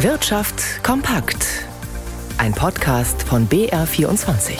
Wirtschaft kompakt. Ein Podcast von BR24.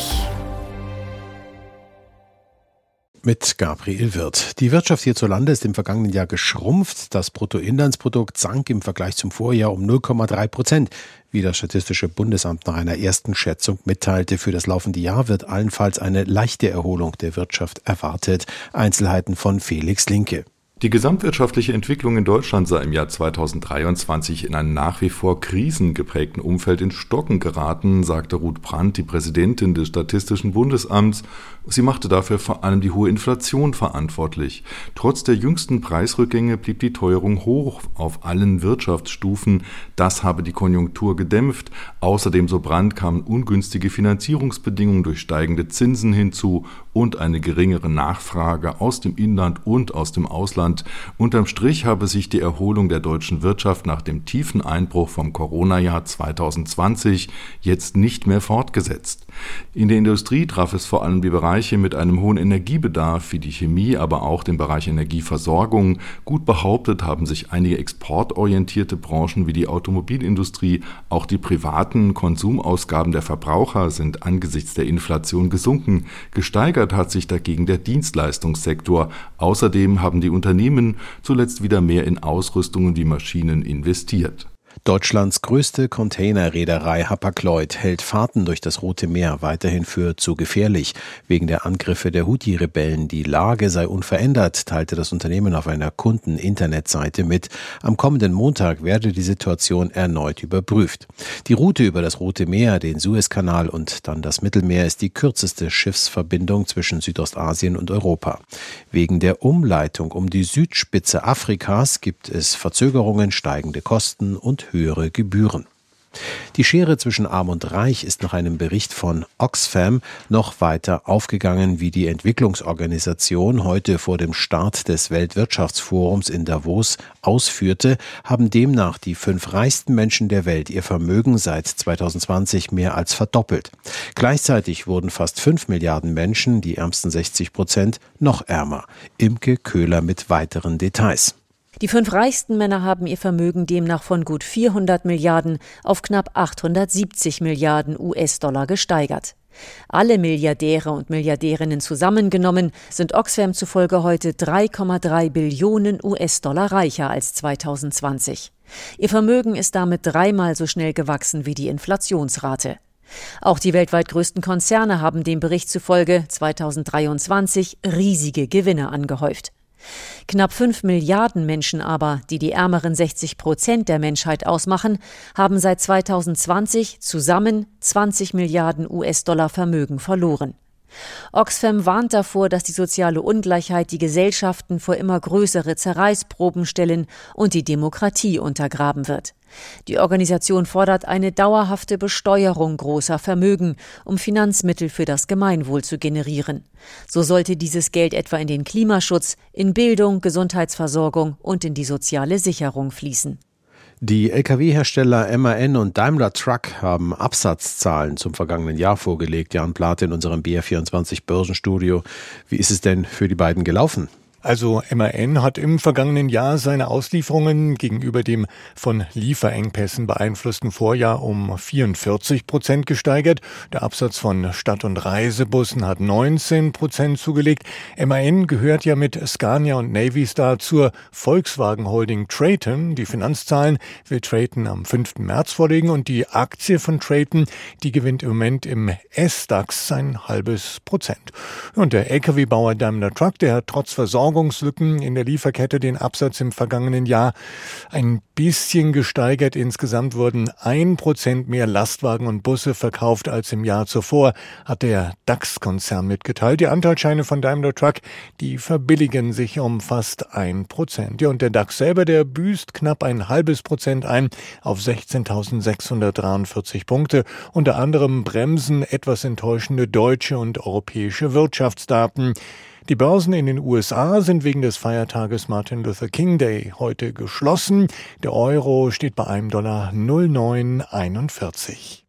Mit Gabriel Wirth. Die Wirtschaft hierzulande ist im vergangenen Jahr geschrumpft. Das Bruttoinlandsprodukt sank im Vergleich zum Vorjahr um 0,3%. Wie das Statistische Bundesamt nach einer ersten Schätzung mitteilte, für das laufende Jahr wird allenfalls eine leichte Erholung der Wirtschaft erwartet. Einzelheiten von Felix Lincke. Die gesamtwirtschaftliche Entwicklung in Deutschland sei im Jahr 2023 in einem nach wie vor krisengeprägten Umfeld in Stocken geraten, sagte Ruth Brandt, die Präsidentin des Statistischen Bundesamts. Sie machte dafür vor allem die hohe Inflation verantwortlich. Trotz der jüngsten Preisrückgänge blieb die Teuerung hoch auf allen Wirtschaftsstufen. Das habe die Konjunktur gedämpft. Außerdem, so Brandt, kamen ungünstige Finanzierungsbedingungen durch steigende Zinsen hinzu und eine geringere Nachfrage aus dem Inland und aus dem Ausland. Unterm Strich habe sich die Erholung der deutschen Wirtschaft nach dem tiefen Einbruch vom Corona-Jahr 2020 jetzt nicht mehr fortgesetzt. In der Industrie traf es vor allem die Bereiche mit einem hohen Energiebedarf wie die Chemie, aber auch den Bereich Energieversorgung. Gut behauptet haben sich einige exportorientierte Branchen wie die Automobilindustrie. Auch die privaten Konsumausgaben der Verbraucher sind angesichts der Inflation gesunken. Gesteigert hat sich dagegen der Dienstleistungssektor. Außerdem haben die Unternehmen zuletzt wieder mehr in Ausrüstungen wie Maschinen investiert. Deutschlands größte Containerreederei Hapag-Lloyd hält Fahrten durch das Rote Meer weiterhin für zu gefährlich. Wegen der Angriffe der Houthi-Rebellen, die Lage sei unverändert, teilte das Unternehmen auf einer Kunden-Internetseite mit. Am kommenden Montag werde die Situation erneut überprüft. Die Route über das Rote Meer, den Suezkanal und dann das Mittelmeer ist die kürzeste Schiffsverbindung zwischen Südostasien und Europa. Wegen der Umleitung um die Südspitze Afrikas gibt es Verzögerungen, steigende Kosten und höhere Gebühren. Die Schere zwischen Arm und Reich ist nach einem Bericht von Oxfam noch weiter aufgegangen, wie die Entwicklungsorganisation heute vor dem Start des Weltwirtschaftsforums in Davos ausführte, haben demnach die 5 reichsten Menschen der Welt ihr Vermögen seit 2020 mehr als verdoppelt. Gleichzeitig wurden fast 5 Milliarden Menschen, die ärmsten 60%, noch ärmer. Imke Köhler mit weiteren Details. Die 5 reichsten Männer haben ihr Vermögen demnach von gut 400 Milliarden auf knapp 870 Milliarden US-Dollar gesteigert. Alle Milliardäre und Milliardärinnen zusammengenommen sind Oxfam zufolge heute 3,3 Billionen US-Dollar reicher als 2020. Ihr Vermögen ist damit 3-mal so schnell gewachsen wie die Inflationsrate. Auch die weltweit größten Konzerne haben dem Bericht zufolge 2023 riesige Gewinne angehäuft. Knapp 5 Milliarden Menschen aber, die ärmeren 60% der Menschheit ausmachen, haben seit 2020 zusammen 20 Milliarden US-Dollar Vermögen verloren. Oxfam warnt davor, dass die soziale Ungleichheit die Gesellschaften vor immer größere Zerreißproben stellen und die Demokratie untergraben wird. Die Organisation fordert eine dauerhafte Besteuerung großer Vermögen, um Finanzmittel für das Gemeinwohl zu generieren. So sollte dieses Geld etwa in den Klimaschutz, in Bildung, Gesundheitsversorgung und in die soziale Sicherung fließen. Die Lkw-Hersteller MAN und Daimler Truck haben Absatzzahlen zum vergangenen Jahr vorgelegt. Jan Plath in unserem BR24 Börsenstudio. Wie ist es denn für die beiden gelaufen? Also MAN hat im vergangenen Jahr seine Auslieferungen gegenüber dem von Lieferengpässen beeinflussten Vorjahr um 44% gesteigert. Der Absatz von Stadt- und Reisebussen hat 19% zugelegt. MAN gehört ja mit Scania und Navistar zur Volkswagen-Holding Traton. Die Finanzzahlen will Traton am 5. März vorlegen und die Aktie von Traton, die gewinnt im Moment im S-DAX ein halbes Prozent. Und der Lkw-Bauer Daimler Truck, der hat trotz Versorgungslücken in der Lieferkette den Absatz im vergangenen Jahr ein bisschen gesteigert. Insgesamt wurden 1% mehr Lastwagen und Busse verkauft als im Jahr zuvor, hat der DAX-Konzern mitgeteilt. Die Anteilsscheine von Daimler Truck, die verbilligen sich um fast 1%. Ja, und der DAX selber, der büßt knapp ein halbes Prozent ein auf 16.643 Punkte. Unter anderem bremsen etwas enttäuschende deutsche und europäische Wirtschaftsdaten. Die Börsen in den USA sind wegen des Feiertages Martin Luther King Day heute geschlossen. Der Euro steht bei $1,0941.